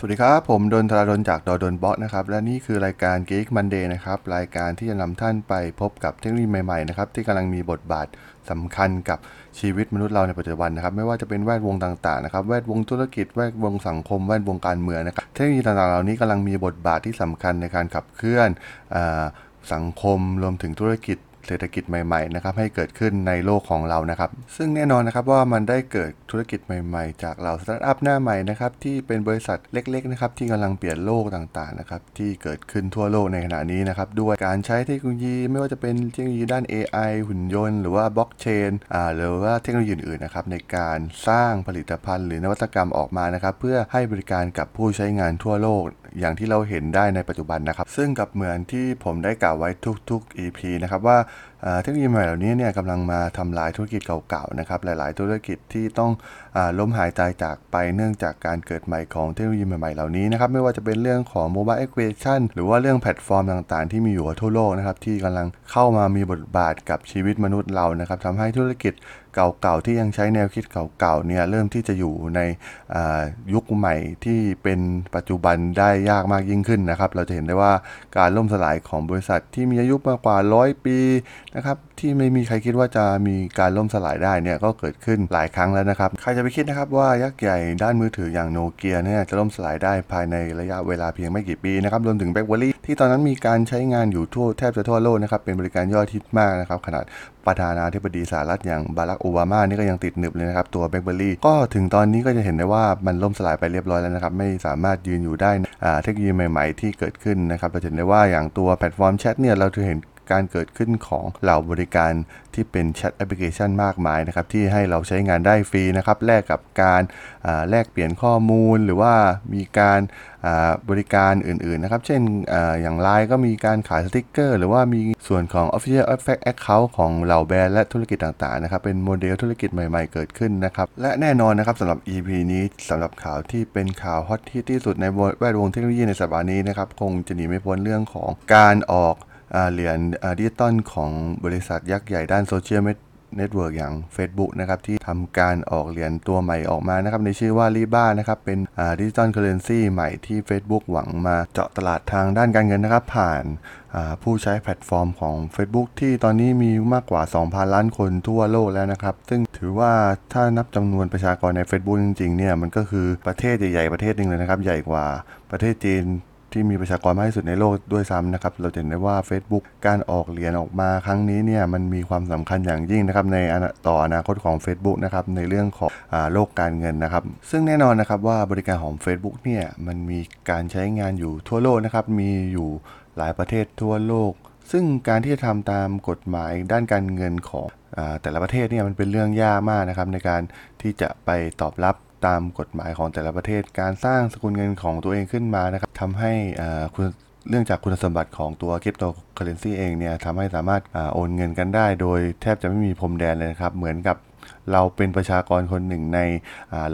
สวัสดีครับผมดนทราดลจากดนบล็อกนะครับและนี่คือรายการ Geek Monday นะครับรายการที่จะนำท่านไปพบกับเทคโนโลยีใหม่ๆนะครับที่กำลังมีบทบาทสำคัญกับชีวิตมนุษย์เราในปัจจุบันนะครับไม่ว่าจะเป็นแวดวงต่างๆนะครับแวดวงธุรกิจแวดวงสังคมแวดวงการเมืองนะครับเทคโนโลยีต่างๆเหล่านี้กำลังมีบทบาทที่สำคัญในการขับเคลื่อนสังคมรวมถึงธุรกิจเศรษฐกิจใหม่ๆนะครับให้เกิดขึ้นในโลกของเรานะครับซึ่งแน่นอนนะครับว่ามันได้เกิดธุรกิจใหม่ๆจากเราสตาร์ทอัพหน้าใหม่นะครับที่เป็นบริษัทเล็กๆนะครับที่กำลังเปลี่ยนโลกต่างๆนะครับที่เกิดขึ้นทั่วโลกในขณะนี้นะครับด้วยการใช้เทคโนโลยีไม่ว่าจะเป็นเทคโนโลยีด้าน AI หุ่นยนต์หรือว่าบล็อกเชนหรือว่าเทคโนโลยีอื่นๆนะครับในการสร้างผลิตภัณฑ์หรือนวัตกรรมออกมานะครับเพื่อให้บริการกับผู้ใช้งานทั่วโลกอย่างที่เราเห็นได้ในปัจจุบันนะครับซึ่งกับเหมือนที่ผมได้กล่าวไว้ทุกๆ EP นะครับว่าเทคโนโลยีใหม่เหล่านี้เนี่ยกำลังมาทำลายธุรกิจเก่าๆนะครับหลายๆธุรกิจที่ต้องล้มหายตายจากไปเนื่องจากการเกิดใหม่ของเทคโนโลยีใหม่ๆเหล่านี้นะครับไม่ว่าจะเป็นเรื่องของ Mobile Application หรือว่าเรื่องแพลตฟอร์มต่างๆที่มีอยู่ทั่วโลกนะครับที่กำลังเข้ามามีบทบาทกับชีวิตมนุษย์เรานะครับทำให้ธุรกิจเก่าๆที่ยังใช้แนวคิดเก่าๆเนี่ยเริ่มที่จะอยู่ในยุคใหม่ที่เป็นปัจจุบันได้ยากมากยิ่งขึ้นนะครับเราจะเห็นได้ว่าการล่มสลายของบริษัทที่มีอายุมากกว่า100ปีนะครับที่ไม่มีใครคิดว่าจะมีการล่มสลายได้เนี่ยก็เกิดขึ้นหลายครั้งแล้วนะครับใครจะไปคิดนะครับว่ายักษ์ใหญ่ด้านมือถืออย่างโนเกียเนี่ยจะล่มสลายได้ภายในระยะเวลาเพียงไม่กี่ปีนะครับรวมถึงแบล็คเบอร์รี่ที่ตอนนั้นมีการใช้งานอยู่ทั่วแทบจะทั่วโลกนะครับเป็นบริการยอดฮิตมากนะครับขนาดประธานาธิบดีสหรัฐอย่างบารักโอบามานี่ก็ยังติดหนึบเลยนะครับตัวแบล็คเบอร์รี่ก็ถึงตอนนี้ก็จะเห็นได้ว่ามันล่มสลายไปเรียบร้อยแล้วนะครับไม่สามารถยืนอยู่ได้เทคโนโลยีใหม่ๆที่เกิดขึ้นนะครับเราเห็นได้ว่าอย่างตัวแพลตฟอร์มแชทเนี่ยเราจะเห็นการเกิดขึ้นของเหล่าบริการที่เป็นแชทแอปพลิเคชันมากมายนะครับที่ให้เราใช้งานได้ฟรีนะครับแลกกับการแลกเปลี่ยนข้อมูลหรือว่ามีการบริการอื่นๆนะครับเช่นอย่าง LINE ก็มีการขายสติ๊กเกอร์หรือว่ามีส่วนของ Official Account ของเหล่าแบรนด์และธุรกิจต่างๆนะครับเป็นโมเดลธุรกิจใหม่ๆเกิดขึ้นนะครับและแน่นอนนะครับสำหรับ EP นี้สำหรับข่าวที่เป็นข่าวฮอตฮิตที่สุดในแวดวงเทคโนโลยีในสัปดาห์นี้นะครับคงจะหนีไม่พ้นเรื่องของการออกเหรียญดิจิตอลของบริษัทยักษ์ใหญ่ด้านโซเชียลเน็ตเวิร์กอย่าง Facebook นะครับที่ทำการออกเหรียญตัวใหม่ออกมานะครับในชื่อว่า Libra นะครับเป็นดิจิตอลเคอร์เรนซีใหม่ที่ Facebook หวังมาเจาะตลาดทางด้านการเงินนะครับผ่านผู้ใช้แพลตฟอร์มของ Facebook ที่ตอนนี้มีมากกว่า 2,000 ล้านคนทั่วโลกแล้วนะครับซึ่งถือว่าถ้านับจำนวนประชากรใน Facebook จริงๆเนี่ยมันก็คือประเทศใหญ่ๆประเทศนึงเลยนะครับใหญ่กว่าประเทศจีนที่มีประชากรมากที่สุดในโลกด้วยซ้ำนะครับเราเห็นได้ว่า Facebook การออกเหรียญออกมาครั้งนี้เนี่ยมันมีความสำคัญอย่างยิ่งนะครับในต่ออนาคตของ Facebook นะครับในเรื่องของโลกการเงินนะครับซึ่งแน่นอนนะครับว่าบริการของ Facebook เนี่ยมันมีการใช้งานอยู่ทั่วโลกนะครับมีอยู่หลายประเทศทั่วโลกซึ่งการที่จะทำตามกฎหมายด้านการเงินของแต่ละประเทศเนี่ยมันเป็นเรื่องยากมากนะครับในการที่จะไปตอบรับตามกฎหมายของแต่ละประเทศการสร้างสกุลเงินของตัวเองขึ้นมานะครับทำให้เรื่องจากคุณสมบัติของตัวคริปโตเคอเรนซีเองเนี่ยทำให้สามารถโอนเงินกันได้โดยแทบจะไม่มีพรมแดนเลยนะครับเหมือนกับเราเป็นประชากรคนหนึ่งใน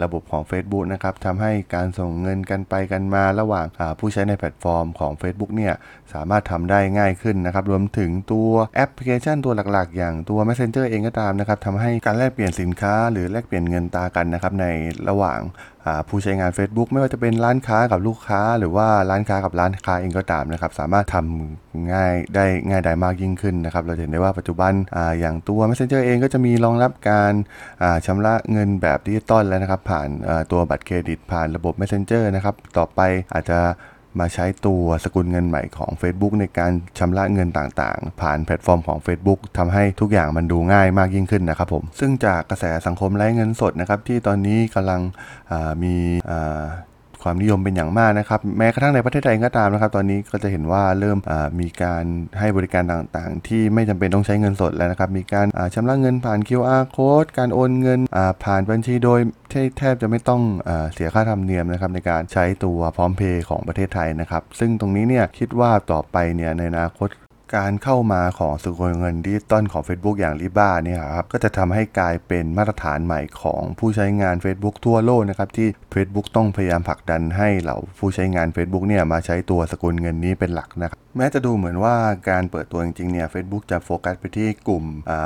ระบบของ Facebook นะครับทำให้การส่งเงินกันไปกันมาระหว่างผู้ใช้ในแพลตฟอร์มของ Facebook เนี่ยสามารถทำได้ง่ายขึ้นนะครับรวมถึงตัวแอปพลิเคชันตัวหลักๆอย่างตัว Messenger เองก็ตามนะครับทำให้การแลกเปลี่ยนสินค้าหรือแลกเปลี่ยนเงินตากันนะครับในระหว่างผู้ใช้งาน Facebook ไม่ว่าจะเป็นร้านค้ากับลูกค้าหรือว่าร้านค้ากับร้านค้าเองก็ตามนะครับสามารถทำง่ายได้มากยิ่งขึ้นนะครับเราเห็นได้ว่าปัจจุบันอย่างตัว Messenger เองก็จะมีรองรับการชำระเงินแบบดิจิตอลแล้วนะครับผ่านตัวบัตรเครดิตผ่านระบบ Messenger นะครับต่อไปอาจจะมาใช้ตัวสกุลเงินใหม่ของ Facebook ในการชำระเงินต่างๆผ่านแพลตฟอร์มของ Facebook ทำให้ทุกอย่างมันดูง่ายมากยิ่งขึ้นนะครับผมซึ่งจากกระแสสังคมไร้เงินสดนะครับที่ตอนนี้กำลังมีความนิยมเป็นอย่างมากนะครับแม้กระทั่งในประเทศไทยก็ตามนะครับตอนนี้ก็จะเห็นว่าเริ่มมีการให้บริการต่างๆที่ไม่จำเป็นต้องใช้เงินสดแล้วนะครับมีการชำระเงินผ่าน QR Code การโอนเงินผ่านบัญชีโดยแทบจะไม่ต้องเสียค่าธรรมเนียมนะครับในการใช้ตัวพร้อมเพย์ของประเทศไทยนะครับซึ่งตรงนี้เนี่ยคิดว่าต่อไปเนี่ยในอนาคต การเข้ามาของสกุลเงินดิจิตอลของ Facebook อย่าง Libra เนี่ยครับก็จะทำให้กลายเป็นมาตรฐานใหม่ของผู้ใช้งาน Facebook ทั่วโลกนะครับที่ Facebook ต้องพยายามผลักดันให้เหล่าผู้ใช้งาน Facebook เนี่ยมาใช้ตัวสกุลเงินนี้เป็นหลักนะครับแม้จะดูเหมือนว่าการเปิดตัวจริงๆเนี่ย Facebook จะโฟกัสไปที่กลุ่ม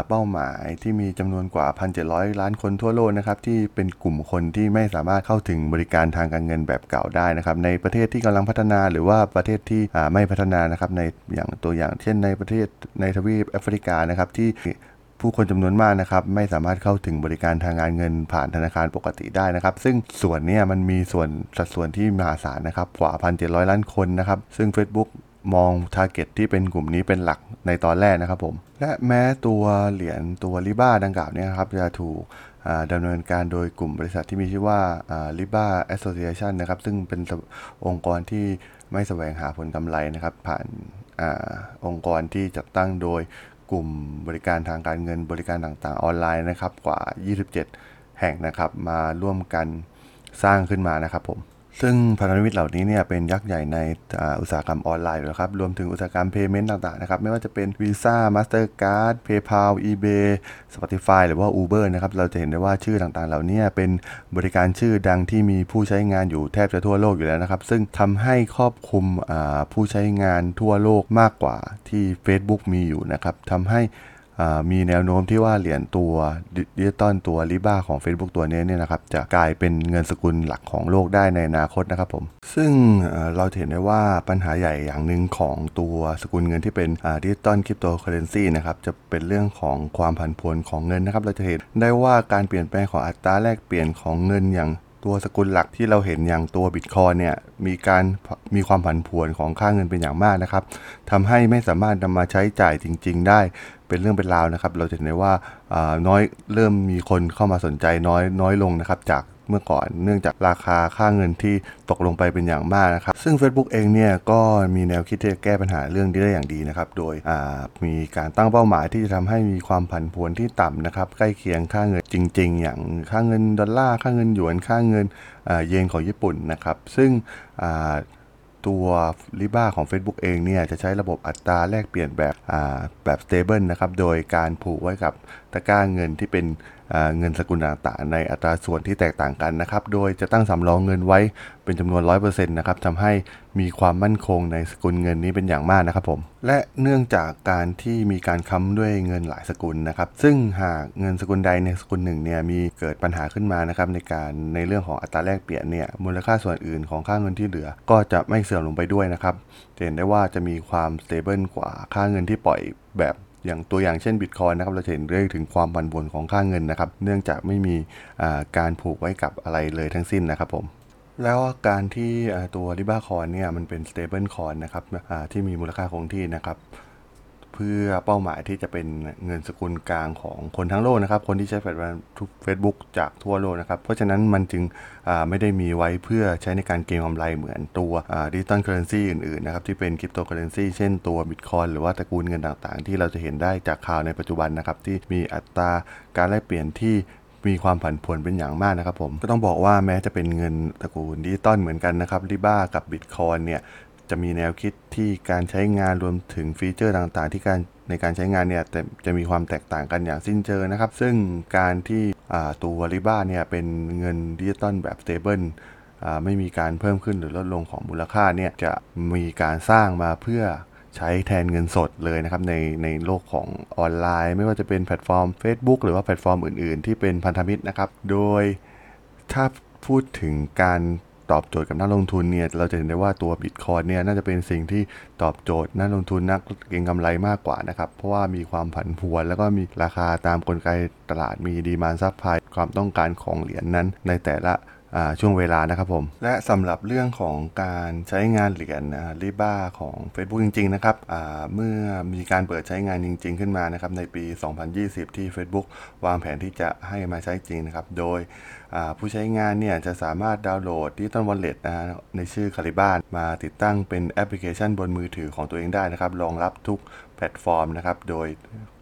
เป้าหมายที่มีจำนวนกว่า 1,700 ล้านคนทั่วโลกนะครับที่เป็นกลุ่มคนที่ไม่สามารถเข้าถึงบริการทางการเงินแบบเก่าได้นะครับในประเทศที่กำลังพัฒนาหรือว่าประเทศที่ไม่พัฒนานะครับในอย่างตัวอย่างเช่นในประเทศในทวีปแอฟริกานะครับที่ผู้คนจำนวนมากนะครับไม่สามารถเข้าถึงบริการทางการเงินผ่านธนาคารปกติได้นะครับซึ่งส่วนนี้มันมีส่วนสัดส่วนที่มหาศาลนะครับกว่า 1,700 ล้านคนนะครับซึ่ง Facebookมอง target ที่เป็นกลุ่มนี้เป็นหลักในตอนแรกนะครับผมและแม้ตัวเหรียญตัว Libra ดังกล่าวเนี่ยครับจะถูกดำเนินการโดยกลุ่มบริษัทที่มีชื่อว่า Libra Association นะครับซึ่งเป็นองค์กรที่ไม่แสวงหาผลกำไรนะครับผ่านองค์กรที่จัดตั้งโดยกลุ่มบริการทางการเงินบริการต่างๆออนไลน์นะครับกว่า27แห่งนะครับมาร่วมกันสร้างขึ้นมานะครับผมซึ่งพันธมิตรเหล่านี้เนี่ยเป็นยักษ์ใหญ่ในอุตสาหกรรมออนไลน์ด้วยครับรวมถึงอุตสาหกรรม payment ต่างๆนะครับไม่ว่าจะเป็น Visa Mastercard PayPal eBay Spotify หรือว่า Uber นะครับเราจะเห็นได้ว่าชื่อต่างๆเหล่านี้เป็นบริการชื่อดังที่มีผู้ใช้งานอยู่แทบจะทั่วโลกอยู่แล้วนะครับซึ่งทำให้ครอบคลุมผู้ใช้งานทั่วโลกมากกว่าที่ Facebook มีอยู่นะครับทำให้มีแนวโน้มที่ว่าเหรียญตัวดิจิตอลตัว Libra ของ Facebook ตัวนี้เนี่ยนะครับจะกลายเป็นเงินสกุลหลักของโลกได้ในอนาคตนะครับผมซึ่งเราเห็นได้ว่าปัญหาใหญ่อย่างหนึ่งของตัวสกุลเงินที่เป็นดิจิตอลคริปโตเคอเรนซีนะครับจะเป็นเรื่องของความผันผวนของเงินนะครับเราจะเห็นได้ว่าการเปลี่ยนแปลงของอัตราแลกเปลี่ยนของเงินอย่างตัวสกุลหลักที่เราเห็นอย่างตัว Bitcoin เนี่ยมีความผันผวนของค่าเงินเป็นอย่างมากนะครับทำให้ไม่สามารถนำมาใช้จ่ายจริงๆได้เป็นเรื่องเป็นราวนะครับเราจะเห็นได้ว่าน้อยเริ่มมีคนเข้ามาสนใจน้อยลงนะครับจากเมื่อก่อนเนื่องจากราคาค่าเงินที่ตกลงไปเป็นอย่างมากนะครับซึ่ง Facebook เองเนี่ยก็มีแนวคิดที่จะแก้ปัญหาเรื่องนี้ได้อย่างดีนะครับโดยมีการตั้งเป้าหมายที่จะทำให้มีความผันผวนที่ต่ำนะครับใกล้เคียงค่าเงินจริงๆอย่างค่าเงินดอลลาร์ค่าเงินหยวนค่าเงินเยนของญี่ปุ่นนะครับซึ่งตัว Libra ของ Facebook เองเนี่ยจะใช้ระบบอัตราแลกเปลี่ยนแบบ stable นะครับโดยการผูกไว้กับตะกร้าเงินที่เป็นเงินสกุลต่างๆในอัตราส่วนที่แตกต่างกันนะครับโดยจะตั้งสำรองเงินไว้เป็นจำนวน 100% นะครับทำให้มีความมั่นคงในสกุลเงินนี้เป็นอย่างมากนะครับผมและเนื่องจากการที่มีการค้ำด้วยเงินหลายสกุลนะครับซึ่งหากเงินสกุลใดในสกุลหนึ่งเนี่ยมีเกิดปัญหาขึ้นมานะครับในเรื่องของอัตราแลกเปลี่ยนเนี่ยมูลค่าส่วนอื่นของค่าเงินที่เหลือก็จะไม่เสื่อมลงไปด้วยนะครับเห็นได้ว่าจะมีความสเตเบิลกว่าค่าเงินที่ปล่อยแบบอย่างตัวอย่างเช่น Bitcoin นะครับเราจะเห็นเรื่องถึงความผันผวนของค่าเงินนะครับเนื่องจากไม่มีการผูกไว้กับอะไรเลยทั้งสิ้นนะครับผมแล้วการที่ตัว Libra Coin เนี่ยมันเป็น Stable Coin นะครับที่มีมูลค่าคงที่นะครับเพื่อเป้าหมายที่จะเป็นเงินสกุลกลางของคนทั้งโลกนะครับคนที่ใช้แพลตฟอร์ม Facebook จากทั่วโลกนะครับเพราะฉะนั้นมันจึงไม่ได้มีไว้เพื่อใช้ในการเก็งกำไรเหมือนตัว Digital Currency อื่นๆนะครับที่เป็น Crypto Currency เช่นตัว Bitcoin หรือว่าตระกูลเงินต่างๆที่เราจะเห็นได้จากข่าวในปัจจุบันนะครับที่มีอัตราการแลกเปลี่ยนที่มีความผันผวนเป็นอย่างมากนะครับผมก็ต้องบอกว่าแม้จะเป็นเงินตระกูลดิจิตอลเหมือนกันนะครับ Libra กับ Bitcoin เนี่ยจะมีแนวคิดที่การใช้งานรวมถึงฟีเจอร์ต่างๆที่ในการใช้งานเนี่ยจะมีความแตกต่างกันอย่างสิ้นเชิงนะครับซึ่งการที่ตัว Libra เนี่ยเป็นเงินดิจิตอลแบบ Stable ไม่มีการเพิ่มขึ้นหรือลดลงของมูลค่าเนี่ยจะมีการสร้างมาเพื่อใช้แทนเงินสดเลยนะครับในโลกของออนไลน์ไม่ว่าจะเป็นแพลตฟอร์ม Facebook หรือว่าแพลตฟอร์มอื่นๆที่เป็นพันธมิตรนะครับโดยถ้าพูดถึงการตอบโจทย์กับนักลงทุนเนี่ยเราจะเห็นได้ว่าตัว Bitcoin เนี่ยน่าจะเป็นสิ่งที่ตอบโจทย์นักลงทุนนักเก็งกำไรมากกว่านะครับเพราะว่ามีความผันผวนแล้วก็มีราคาตามกลไกตลาดมีดีมานด์ซัพพลายความต้องการของเหรียญนั้นในแต่ละช่วงเวลานะครับผมและสำหรับเรื่องของการใช้งานเหรียญLibraของ Facebook จริงๆนะครับเมื่อมีการเปิดใช้งานจริงๆขึ้นมานะครับในปี 2020 ที่ Facebook วางแผนที่จะให้มาใช้จริงนะครับโดยผู้ใช้งานเนี่ยจะสามารถดาวน์โหลด Digital Wallet ในชื่อ Libra มาติดตั้งเป็นแอปพลิเคชันบนมือถือของตัวเองได้นะครับรองรับทุกแพลตฟอร์มนะครับโดย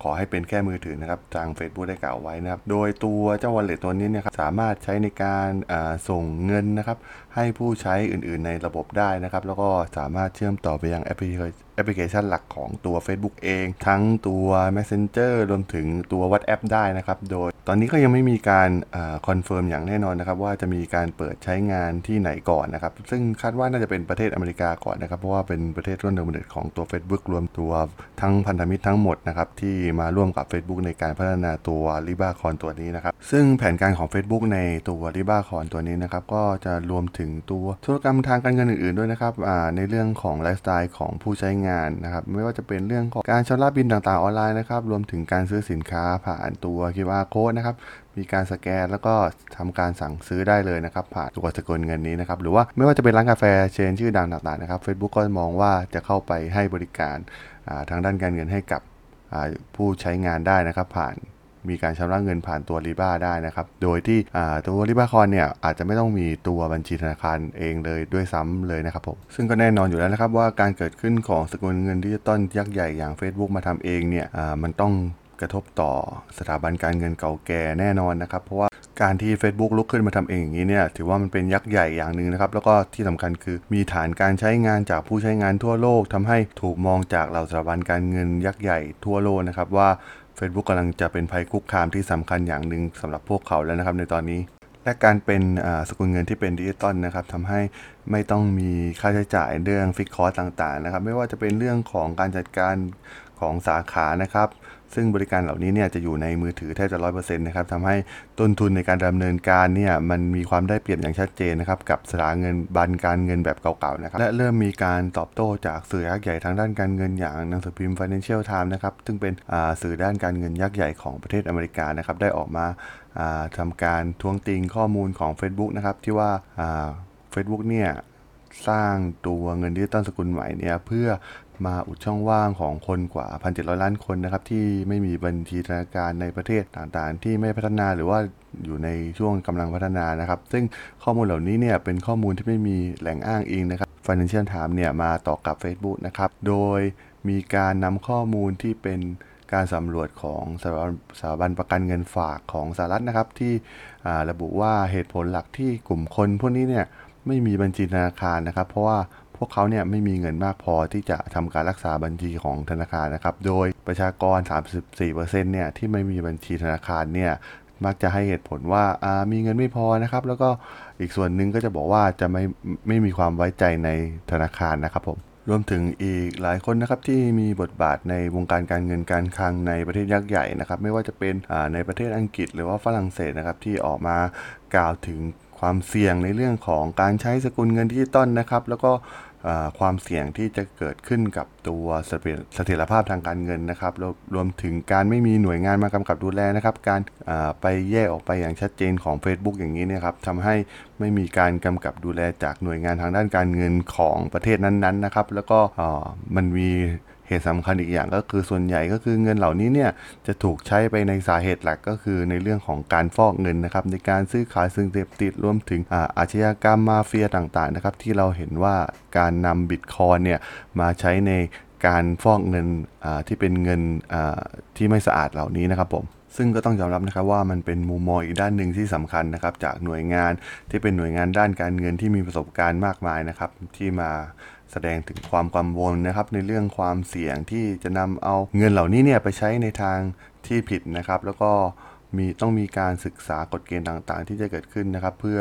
ขอให้เป็นแค่มือถือนะครับทาง Facebook ได้กล่าวไว้นะครับโดยตัวเจ้า Wallet ตัวนี้เนี่ยครับสามารถใช้ในการส่งเงินนะครับให้ผู้ใช้อื่นๆในระบบได้นะครับแล้วก็สามารถเชื่อมต่อไปยังแอปพลิ แอปพลิเคชันหลักของตัว Facebook เองทั้งตัว Messenger รวมถึงตัว WhatsApp ได้นะครับโดยตอนนี้ก็ยังไม่มีการคอนเฟิร์มอย่างแน่นอนนะครับว่าจะมีการเปิดใช้งานที่ไหนก่อนนะครับซึ่งคาดว่าน่าจะเป็นประเทศอเมริกาก่อนนะครับเพราะว่าเป็นประเทศต้นกำเนิดของตัว Facebook รวมตัวทั้งพันธมิตรทั้งหมดนะครับที่มาร่วมกับ Facebook ในการพัฒนาตัว Libra Coin ตัวนี้นะครับซึ่งแผนการของ Facebook ในตัว Libra Coin ตัวนี้นะครับก็จะรวมถึงตัวธุรกรรมทางการเงินอื่นๆด้วยนะครับในเรื่องของไลฟ์สไตล์ของผู้ใช้งานนะครับไม่ว่าจะเป็นเรื่องของการชำระบินต่างๆออนไลน์นะครับรวมถึงการซื้อสินค้าผ่านตัว QR Code นะครับมีการสแกนแล้วก็ทำการสั่งซื้อได้เลยนะครับผ่านตัวสกุลเงินนี้นะครับหรือว่าไม่ว่าจะเป็นร้านกาแฟเชนชื่อดังต่างๆนะครับ Facebook ก็มองว่าจะเข้าไปให้บริการทางด้านการเงินให้กับผู้ใช้งานได้นะครับผ่านมีการชำระเงินผ่านตัว Libra ได้นะครับโดยที่ตัว Libra Coin เนี่ยอาจจะไม่ต้องมีตัวบัญชีธนาคารเองเลยด้วยซ้ำเลยนะครับผมซึ่งก็แน่นอนอยู่แล้วนะครับว่าการเกิดขึ้นของสกุลเงินดิจิตอลยักษ์ใหญ่อย่าง Facebook มาทำเองเนี่ยมันต้องกระทบต่อสถาบันการเงินเก่าแก่แน่นอนนะครับเพราะว่าการที่ Facebook ลุกขึ้นมาทำเองอย่างนี้เนี่ยถือว่ามันเป็นยักษ์ใหญ่อย่างนึงนะครับแล้วก็ที่สำคัญคือมีฐานการใช้งานจากผู้ใช้งานทั่วโลกทำให้ถูกมองจากเหล่าสถาบันการเงินยักษ์ใหญ่ทั่วโลกนะครับว่า Facebook กำลังจะเป็นภัยคุกคามที่สำคัญอย่างนึงสำหรับพวกเขาแล้วนะครับในตอนนี้และการเป็นสกุลเงินที่เป็นดิจิตอลนะครับทำให้ไม่ต้องมีค่าใช้จ่ายเรื่องฟิกคอสต่างๆนะครับไม่ว่าจะเป็นเรื่องของการจัดการของสาขานะครับซึ่งบริการเหล่านี้เนี่ยจะอยู่ในมือถือแทบจะ 100% นะครับทำให้ต้นทุนในการดำเนินการเนี่ยมันมีความได้เปรียบอย่างชัดเจนนะครับกับสถาบันการเงินแบบเก่าๆนะครับและเริ่มมีการตอบโต้จากสื่อยักษ์ใหญ่ทางด้านการเงินอย่างหนังสือพิมพ์ Financial Times นะครับซึ่งเป็นสื่อด้านการเงินยักษ์ใหญ่ของประเทศอเมริกานะครับได้ออกมาทำการท้วงติงข้อมูลของ Facebook นะครับที่ว่า Facebook เนี่ยสร้างตัวเงินดิจิตอลสกุลใหม่เนี่ยเพื่อมาอุดช่องว่างของคนกว่า 1,700 ล้านคนนะครับที่ไม่มีบัญชีธนาคารในประเทศต่างๆที่ไม่พัฒนาหรือว่าอยู่ในช่วงกำลังพัฒนานะครับซึ่งข้อมูลเหล่านี้เนี่ยเป็นข้อมูลที่ไม่มีแหล่งอ้างอิงนะครับ Financial Times เนี่ยมาต่อกับ Facebook นะครับโดยมีการนำข้อมูลที่เป็นการสำรวจของสถาบันประกันเงินฝากของสหรัฐนะครับที่ระบุว่าเหตุผลหลักที่กลุ่มคนพวกนี้เนี่ยไม่มีบัญชีธนาคารนะครับเพราะว่าพวกเขาเนี่ยไม่มีเงินมากพอที่จะทำการรักษาบัญชีของธนาคารนะครับโดยประชากร 34% เนี่ยที่ไม่มีบัญชีธนาคารเนี่ยมักจะให้เหตุผลว่ามีเงินไม่พอนะครับแล้วก็อีกส่วนหนึ่งก็จะบอกว่าจะไม่มีความไว้ใจในธนาคารนะครับผมรวมถึงอีกหลายคนนะครับที่มีบทบาทในวงการการเงินการคลังในประเทศยักษ์ใหญ่นะครับไม่ว่าจะเป็นในประเทศอังกฤษหรือว่าฝรั่งเศสนะครับที่ออกมากล่าวถึงความเสี่ยงในเรื่องของการใช้สกุลเงินดิจิตอลนะครับแล้วก็ความเสี่ยงที่จะเกิดขึ้นกับตัวเสถียรภาพทางการเงินนะครับรวมถึงการไม่มีหน่วยงานมากำกับดูแลนะครับการไปแยกออกไปอย่างชัดเจนของ Facebook อย่างนี้เนี่ยครับทำให้ไม่มีการกำกับดูแลจากหน่วยงานทางด้านการเงินของประเทศนั้นๆนะครับแล้วก็มันมีเหตุสำคัญอีกอย่างก็คือส่วนใหญ่ก็คือเงินเหล่านี้เนี่ยจะถูกใช้ไปในสาเหตุหลักก็คือในเรื่องของการฟอกเงินนะครับในการซื้อขายสิ่งเสพติดรวมถึงอาชญากรรมมาเฟียต่างๆนะครับที่เราเห็นว่าการนำบิตคอยน์เนี่ยมาใช้ในการฟอกเงินที่เป็นเงินที่ไม่สะอาดเหล่านี้นะครับผมซึ่งก็ต้องยอมรับนะครับว่ามันเป็นมุมมองอีกด้านหนึ่งที่สำคัญนะครับจากหน่วยงานที่เป็นหน่วยงานด้านการเงินที่มีประสบการณ์มากมายนะครับที่มาแสดงถึงความกังวลนะครับในเรื่องความเสี่ยงที่จะนำเอาเงินเหล่านี้เนี่ยไปใช้ในทางที่ผิดนะครับแล้วก็ต้องมีการศึกษากฎเกณฑ์ต่างๆที่จะเกิดขึ้นนะครับเพื่อ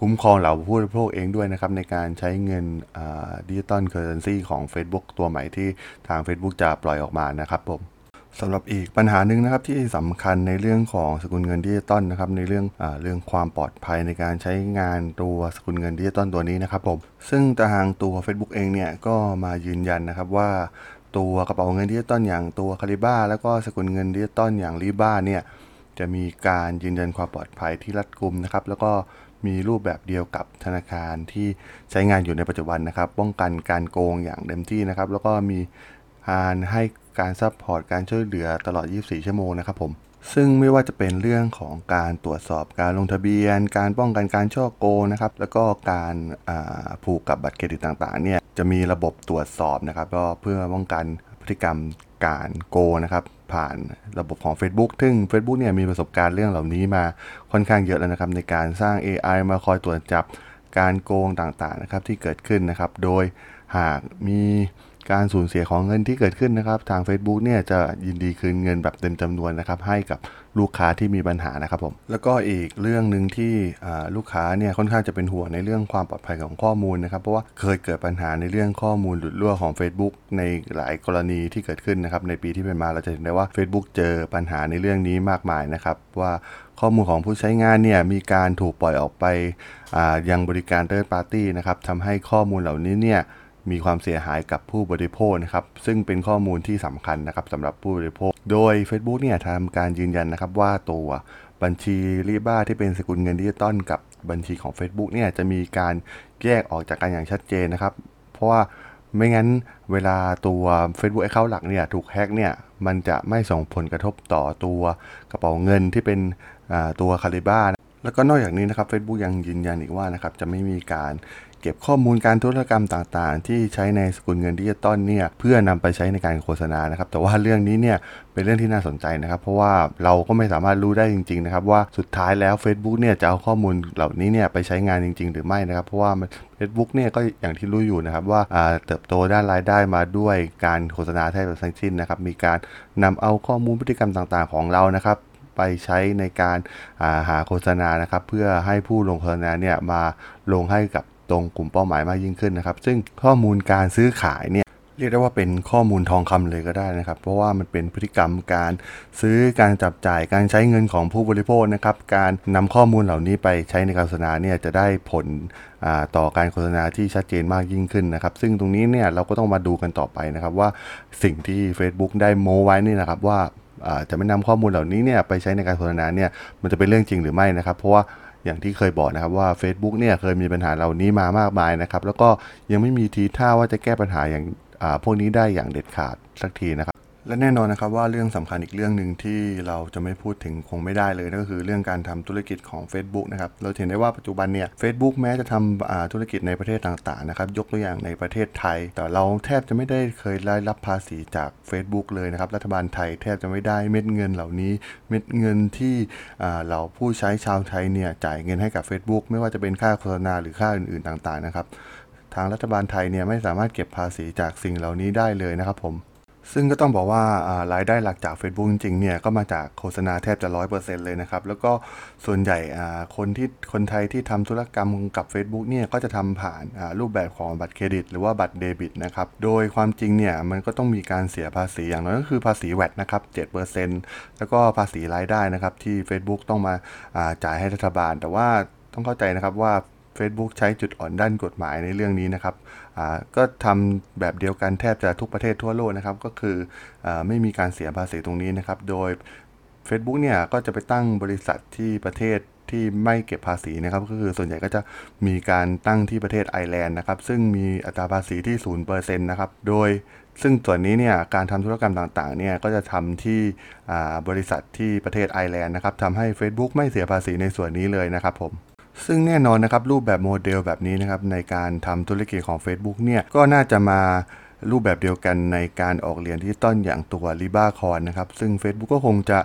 คุ้มครองเหล่าผู้บริโภคเองด้วยนะครับในการใช้เงินดิจิตอลเคอร์เรนซีของ Facebook ตัวใหม่ที่ทาง Facebook จะปล่อยออกมานะครับผมสำหรับอีกปัญหาหนึ่งนะครับที่สำคัญในเรื่องของสกุลเงินดิจิตอลนะครับในเรื่องความปลอดภัยในการใช้งานตัวสกุลเงินดิจิตอลตัวนี้นะครับผมซึ่งทางตัว Facebook เองเนี่ยก็มายืนยันนะครับว่าตัวกระเป๋าเงินดิจิตอลอย่างตัวคาลิบ้าแล้วก็สกุลเงินดิจิตอลอย่างลีบ้าเนี่ยจะมีการยืนยันความปลอดภัยที่รัดกุมนะครับแล้วก็มีรูปแบบเดียวกับธนาคารที่ใช้งานอยู่ในปัจจุบันนะครับป้องกันการโกงอย่างเต็มที่นะครับแล้วก็มีการให้การซัพพอร์ตการช่วยเหลือตลอด 24 ชั่วโมงนะครับผมซึ่งไม่ว่าจะเป็นเรื่องของการตรวจสอบการลงทะเบียนการป้องกันการฉ้อโกงนะครับแล้วก็การผูกกับบัตรเครดิตต่างๆเนี่ยจะมีระบบตรวจสอบนะครับก็เพื่อป้องกันพฤติกรรมการโกงนะครับผ่านระบบของ Facebook ซึ่ง Facebook เนี่ยมีประสบการณ์เรื่องเหล่านี้มาค่อนข้างเยอะแล้วนะครับในการสร้าง AI มาคอยตรวจจับการโกงต่างๆนะครับที่เกิดขึ้นนะครับโดยหากมี การสูญเสียของเงินที่เกิดขึ้นนะครับทาง Facebook เนี่ยจะยินดีคืนเงินแบบเต็มจำนวนนะครับให้กับลูกค้าที่มีปัญหานะครับผมแล้วก็อีกเรื่องนึงที่ลูกค้าเนี่ยค่อนข้างจะเป็นห่วงในเรื่องความปลอดภัยของข้อมูลนะครับเพราะว่าเคยเกิดปัญหาในเรื่องข้อมูลหลุดรั่วของ Facebook ในหลายกรณีที่เกิดขึ้นนะครับในปีที่ผ่านมาเราจะเห็นได้ว่า Facebook เจอปัญหาในเรื่องนี้มากมายนะครับว่าข้อมูลของผู้ใช้งานเนี่ยมีการถูกปล่อยออกไปยังบริการ Third Party นะครับทำให้ข้อมูลเหล่านี้เนี่ยมีความเสียหายกับผู้บริโภคนะครับซึ่งเป็นข้อมูลที่สำคัญนะครับสำหรับผู้บริโภคโดย Facebook เนี่ยทำการยืนยันนะครับว่าตัวบัญชี Libra ที่เป็นสกุลเงินดิจิตอลกับบัญชีของ Facebook เนี่ยจะมีการแยกออกจากกันอย่างชัดเจนนะครับเพราะว่าไม่งั้นเวลาตัว Facebook Account หลักเนี่ยถูกแฮ็กเนี่ยมันจะไม่ส่งผลกระทบต่อตัวกระเป๋าเงินที่เป็นตัวคาลิบ้าแล้วก็นอกจากนี้นะครับ Facebook ยังยืนยันอีกว่านะครับจะไม่มีการเก็บข้อมูลการธุรกรรมต่างๆที่ใช้ในสกุลเงินดิจิตอลเนี่ยเพื่อนำไปใช้ในการโฆษณานะครับแต่ว่าเรื่องนี้เนี่ยเป็นเรื่องที่น่าสนใจนะครับเพราะว่าเราก็ไม่สามารถรู้ได้จริงๆนะครับว่าสุดท้ายแล้ว Facebook เนี่ยจะเอาข้อมูลเหล่านี้เนี่ยไปใช้งานจริงๆหรือไม่นะครับเพราะว่า Facebook เนี่ยก็อย่างที่รู้อยู่นะครับว่าเติบโตด้านรายได้มาด้วยการโฆษณาแทบจะทั้งสิ้นนะครับมีการนำเอาข้อมูลพฤติกรรมต่างๆของเรานะครับไปใช้ในการหาโฆษณานะครับเพื่อให้ผู้ลงโฆษณาเนี่ยมาลงให้กับตรงกลุ่มเป้าหมายมากยิ่งขึ้นนะครับซึ่งข้อมูลการซื้อขายเนี่ยเรียกได้ว่าเป็นข้อมูลทองคำเลยก็ได้นะครับเพราะว่ามันเป็นพฤติกรรมการซื้อการจับจ่ายการใช้เงินของผู้บริโภคนะครับการนำข้อมูลเหล่านี้ไปใช้ในการโฆษณาเนี่ยจะได้ผลต่อการโฆษณาที่ชัดเจนมากยิ่งขึ้นนะครับซึ่งตรงนี้เนี่ยเราก็ต้องมาดูกันต่อไปนะครับว่าสิ่งที่ Facebook ได้โมไว้นี่นะครับว่าจะไม่นำข้อมูลเหล่านี้เนี่ยไปใช้ในการโฆษณาเนี่ยมันจะเป็นเรื่องจริงหรือไม่นะครับเพราะว่าอย่างที่เคยบอกนะครับว่า Facebook เนี่ยเคยมีปัญหาเหล่านี้มามากมายนะครับแล้วก็ยังไม่มีทีท่าว่าจะแก้ปัญหาอย่างพวกนี้ได้อย่างเด็ดขาดสักทีนะครับและแน่นอนนะครับว่าเรื่องสำคัญอีกเรื่องนึงที่เราจะไม่พูดถึงคงไม่ได้เลยนั่นก็คือเรื่องการทำธุรกิจของ Facebook นะครับเราเห็นได้ว่าปัจจุบันเนี่ย Facebook แม้จะทำธุรกิจในประเทศต่างๆนะครับยกตัวอย่างในประเทศไทยแต่เราแทบจะไม่ได้เคยได้รับภาษีจาก Facebook เลยนะครับรัฐบาลไทยแทบจะไม่ได้เม็ดเงินเหล่านี้เม็ดเงินที่เราผู้ใช้ชาวไทยเนี่ยจ่ายเงินให้กับ Facebook ไม่ว่าจะเป็นค่าโฆษณาหรือค่าอื่นๆต่างๆนะครับทางรัฐบาลไทยเนี่ยไม่สามารถเก็บภาษีจากสิ่งเหล่านี้ได้เลยนะครับผมซึ่งก็ต้องบอกว่ารายได้หลักจาก Facebook จริงๆเนี่ยก็มาจากโฆษณาแทบจะ 100% เลยนะครับแล้วก็ส่วนใหญ่คนไทยที่ทำธุรกรรมกับ Facebook เนี่ยก็จะทำผ่านรูปแบบของบัตรเครดิตหรือว่าบัตรเดบิตนะครับโดยความจริงเนี่ยมันก็ต้องมีการเสียภาษีอย่างน้อยก็คือภาษี VAT นะครับ 7% แล้วก็ภาษีรายได้นะครับที่ Facebook ต้องมาจ่ายให้รัฐบาลแต่ว่าต้องเข้าใจนะครับว่าFacebook ใช้จุดอ่อนด้านกฎหมายในเรื่องนี้นะครับก็ทำแบบเดียวกันแทบจะทุกประเทศทั่วโลกนะครับก็คือไม่มีการเสียภาษีตรงนี้นะครับโดย Facebook เนี่ยก็จะไปตั้งบริษัทที่ประเทศที่ไม่เก็บภาษีนะครับก็คือส่วนใหญ่ก็จะมีการตั้งที่ประเทศไอร์แลนด์นะครับซึ่งมีอัตราภาษีที่ 0% นะครับโดยซึ่งส่วนนี้เนี่ยการทำธุรกรรมต่างๆเนี่ยก็จะทำที่บริษัทที่ประเทศไอร์แลนด์นะครับทำให้ Facebook ไม่เสียภาษีในส่วนนี้เลยนะครับผมซึ่งแน่นอนนะครับรูปแบบโมเดลแบบนี้นะครับในการทำธุรกิจของ Facebook เนี่ยก็น่าจะมารูปแบบเดียวกันในการออกเหรียญดิจิตอลอย่างตัว Libra Coin นะครับซึ่ง Facebook ก็คงจะ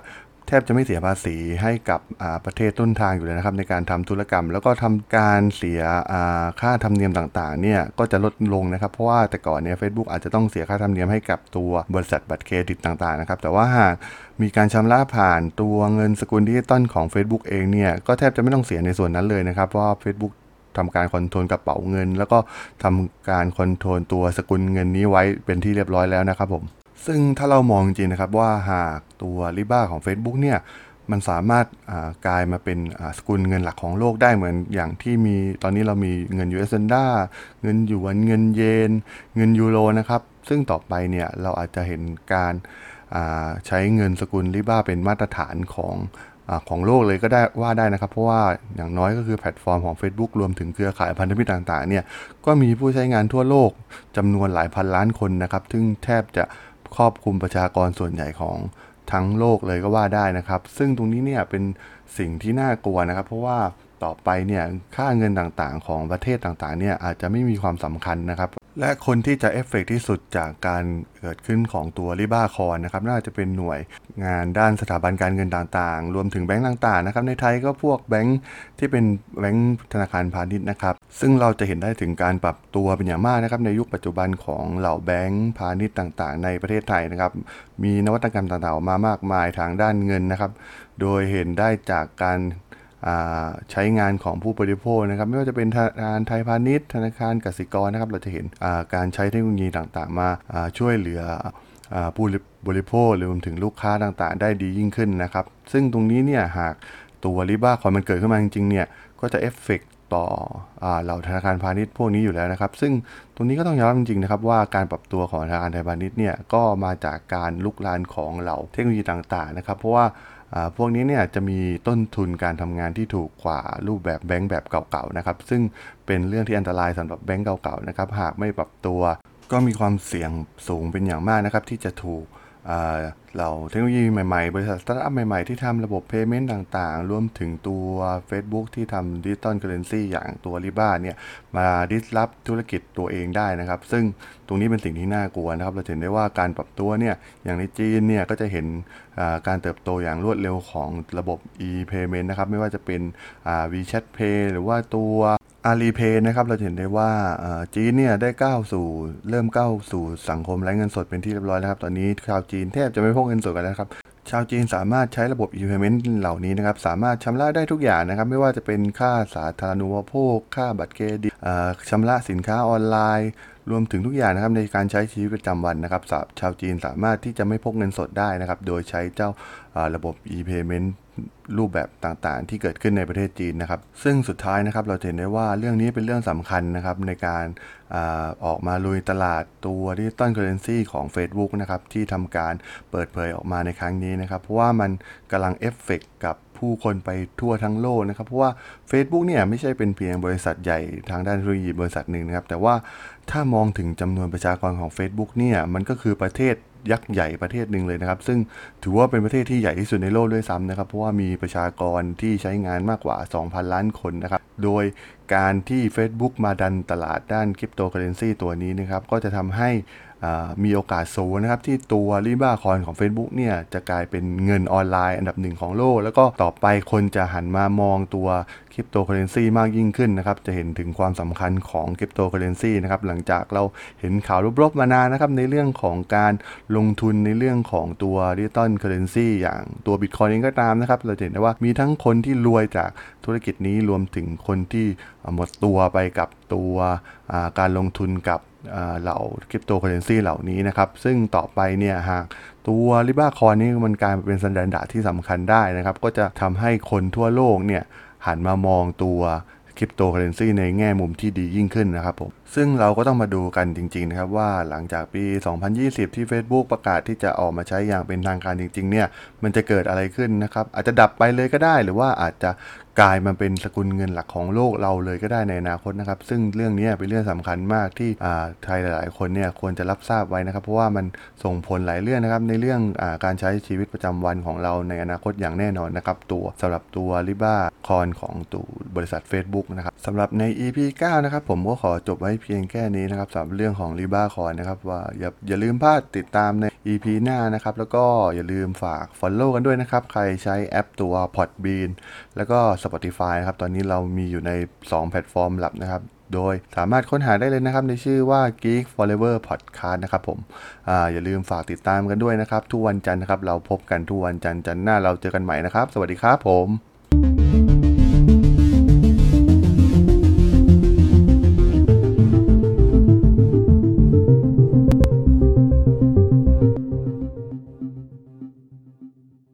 แทบจะไม่เสียภาษีให้กับประเทศต้นทางอยู่เลยนะครับในการทำธุรกรรมแล้วก็ทำการเสียค่าธรรมเนียมต่างๆเนี่ยก็จะลดลงนะครับเพราะว่าแต่ก่อนเนี่ย Facebook อาจจะต้องเสียค่าธรรมเนียมให้กับตัวบริษัทบัตรเครดิตต่างๆนะครับแต่ว่าหากมีการชำระผ่านตัวเงินสกุลดิจิตอลของ Facebook เองเนี่ยก็แทบจะไม่ต้องเสียในส่วนนั้นเลยนะครับเพราะ Facebook ทำการคอนโทรลกระเป๋าเงินแล้วก็ทำการคอนโทรลตัวสกุลเงินนี้ไว้เป็นที่เรียบร้อยแล้วนะครับผมซึ่งถ้าเรามองจริงนะครับว่าหากตัว Libra ของ Facebook เนี่ยมันสามารถกลายมาเป็นสกุลเงินหลักของโลกได้เหมือนอย่างที่มีตอนนี้เรามีเงิน US Dollar เงินหยวนเงินเยนเงินยูโรนะครับซึ่งต่อไปเนี่ยเราอาจจะเห็นการใช้เงินสกุล Libra เป็นมาตรฐานของโลกเลยก็ได้ว่าได้นะครับเพราะว่าอย่างน้อยก็คือแพลตฟอร์มของ Facebook รวมถึงเครือข่ายพันธมิตรต่างๆเนี่ยก็มีผู้ใช้งานทั่วโลกจำนวนหลายพันล้านคนนะครับซึ่งแทบจะครอบคลุมประชากรส่วนใหญ่ของทั้งโลกเลยก็ว่าได้นะครับซึ่งตรงนี้เนี่ยเป็นสิ่งที่น่ากลัวนะครับเพราะว่าต่อไปเนี่ยค่าเงินต่างๆของประเทศต่างๆเนี่ยอาจจะไม่มีความสำคัญนะครับ และคนที่จะเอฟเฟกต์ที่สุดจากการเกิดขึ้นของตัว Libra Coin นะครับน่าจะเป็นหน่วยงานด้านสถาบันการเงินต่างๆรวมถึงแบงก์ต่างๆนะครับในไทยก็พวกแบงก์ที่เป็นแบงก์ธนาคารพาณิชย์นะครับซึ่งเราจะเห็นได้ถึงการปรับตัวเป็นอย่างมากนะครับในยุคปัจจุบันของเหล่าแบงก์พาณิชย์ต่างๆในประเทศไทยนะครับมีนวัตกรรมต่างๆมามากมายทางด้านเงินนะครับโดยเห็นได้จากการใช้งานของผู้บริโภคนะครับไม่ว่าจะเป็นธนาคารไทยพาณิชย์ธนาคารกสิกรนะครับเราจะเห็นการใช้เทคโนโลยีต่างๆมาช่วยเหลือผู้บริโภครวมถึงลูกค้าต่างๆได้ดียิ่งขึ้นนะครับซึ่งตรงนี้เนี่ยหากตัว Libra Coin มันเกิดขึ้นมาจริงๆเนี่ยก็จะเอฟเฟคต่อเหล่าธนาคารพาณิชย์พวกนี้อยู่แล้วนะครับซึ่งตรงนี้ก็ต้องยอมรับจริงๆนะครับว่าการปรับตัวของธนาคารไทยพาณิชย์เนี่ยก็มาจากการลุกลามของเหล่าเทคโนโลยีต่างๆนะครับเพราะว่าพวกนี้เนี่ยจะมีต้นทุนการทำงานที่ถูกกว่ารูปแบบแบงก์แบบเก่าๆนะครับซึ่งเป็นเรื่องที่อันตรายสำหรับแบงก์เก่าๆนะครับหากไม่ปรับตัวก็มีความเสี่ยงสูงเป็นอย่างมากนะครับที่จะถูกเราเทคโนโลยีใหม่ๆบริษัทสตาร์ทอัพใหม่ๆที่ทำระบบ payment ต่างๆรวมถึงตัว Facebook ที่ทำ Digital Currency อย่างตัว Libra เนี่ยมา disrupt ธุรกิจตัวเองได้นะครับซึ่งตรงนี้เป็นสิ่งที่น่ากลัวนะครับเราเห็นได้ว่าการปรับตัวเนี่ยอย่างในจีนเนี่ยก็จะเห็นการเติบโตอย่างรวดเร็วของระบบ e-payment นะครับไม่ว่าจะเป็น WeChat Pay หรือว่าตัว Alipay นะครับเราเห็นได้ว่าจีนเนี่ยได้เริ่มก้าวสู่สังคมไร้เงินสดเป็นที่เรียบร้อยแล้วครับตอนนี้ชาวจีนแทบจะไม่พกเงินสดกันแล้วครับชาวจีนสามารถใช้ระบบ e-payment เหล่านี้นะครับสามารถชำระได้ทุกอย่างนะครับไม่ว่าจะเป็นค่าสาธารณูปโภคค่าบัตรเครดิตชำระสินค้าออนไลน์รวมถึงทุกอย่างนะครับในการใช้ชีวิตประจำวันนะครับชาวจีนสามารถที่จะไม่พกเงินสดได้นะครับโดยใช้เจ้าระบบ e-payment รูปแบบต่างๆที่เกิดขึ้นในประเทศจีนนะครับซึ่งสุดท้ายนะครับเราเห็นได้ว่าเรื่องนี้เป็นเรื่องสำคัญนะครับในการออกมาลุยตลาดตัว Digital Currency ของ Facebook นะครับที่ทำการเปิดเผยออกมาในครั้งนี้นะครับเพราะว่ามันกำลังเอฟเฟคกับผู้คนไปทั่วทั้งโลกนะครับเพราะว่า Facebook เนี่ยไม่ใช่เป็นเพียงบริษัทใหญ่ทางด้านเทคโนโลยีบริษัทหนึ่งนะครับแต่ว่าถ้ามองถึงจำนวนประชากรของ Facebook เนี่ยมันก็คือประเทศยักษ์ใหญ่ประเทศหนึ่งเลยนะครับซึ่งถือว่าเป็นประเทศที่ใหญ่ที่สุดในโลกด้วยซ้ำนะครับเพราะว่ามีประชากรที่ใช้งานมากกว่า 2,000 ล้านคนนะครับโดยการที่ Facebook มาดันตลาดด้านคริปโตเคอเรนซีตัวนี้นะครับก็จะทำให้มีโอกาสสูงนะครับที่ตัว Libra Coin ของ Facebook เนี่ยจะกลายเป็นเงินออนไลน์อันดับ1ของโลกแล้วก็ต่อไปคนจะหันมามองตัวคริปโตเคอเรนซีมากยิ่งขึ้นนะครับจะเห็นถึงความสำคัญของคริปโตเคอเรนซีนะครับหลังจากเราเห็นข่าวลบๆมานานนะครับในเรื่องของการลงทุนในเรื่องของตัว Digital Currency อย่างตัว Bitcoin เองก็ตามนะครับเราเห็นได้ว่ามีทั้งคนที่รวยจากธุรกิจนี้รวมถึงคนที่หมดตัวไปกับตัวการลงทุนกับเหล่าคริปโตเคอเรนซีเหล่านี้นะครับซึ่งต่อไปเนี่ยหากตัว Libra Coin นี้มันกลายเป็นสแตนดาร์ดที่สำคัญได้นะครับก็จะทำให้คนทั่วโลกเนี่ยหันมามองตัวคริปโตเคอเรนซีในแง่มุมที่ดียิ่งขึ้นนะครับผมซึ่งเราก็ต้องมาดูกันจริงๆนะครับว่าหลังจากปี 2020 ที่ Facebook ประกาศที่จะออกมาใช้อย่างเป็นทางการจริงๆเนี่ยมันจะเกิดอะไรขึ้นนะครับอาจจะดับไปเลยก็ได้หรือว่าอาจจะกลายมาเป็นสกุลเงินหลักของโลกเราเลยก็ได้ในอนาคตนะครับซึ่งเรื่องนี้เป็นเรื่องสำคัญมากที่ไทยหลายๆคนเนี่ยควรจะรับทราบไว้นะครับเพราะว่ามันส่งผลหลายเรื่องนะครับในเรื่องการใช้ชีวิตประจำวันของเราในอนาคตอย่างแน่นอนนะครับตัวสำหรับตัว Libra Coin ของตัวบริษัท Facebook นะครับสำหรับใน EP 9 นะครับผมก็ขอจบไว้เพียงแค่นี้นะครับสำหรับเรื่องของ Libra Coin นะครับว่าอย่าลืมพลาดติดตามใน EP หน้านะครับแล้วก็อย่าลืมฝาก follow กันด้วยนะครับใครใช้แอปตัว Podbean แล้วก็Spotify นะครับตอนนี้เรามีอยู่ใน2แพลตฟอร์มหลักนะครับโดยสามารถค้นหาได้เลยนะครับในชื่อว่า Geek Forever Podcast นะครับผมอย่าลืมฝากติดตามกันด้วยนะครับทุกวันจันทร์นะครับเราพบกันทุกวันจันทร์หน้าเราเจอกันใหม่นะครับสวัสดีครับผม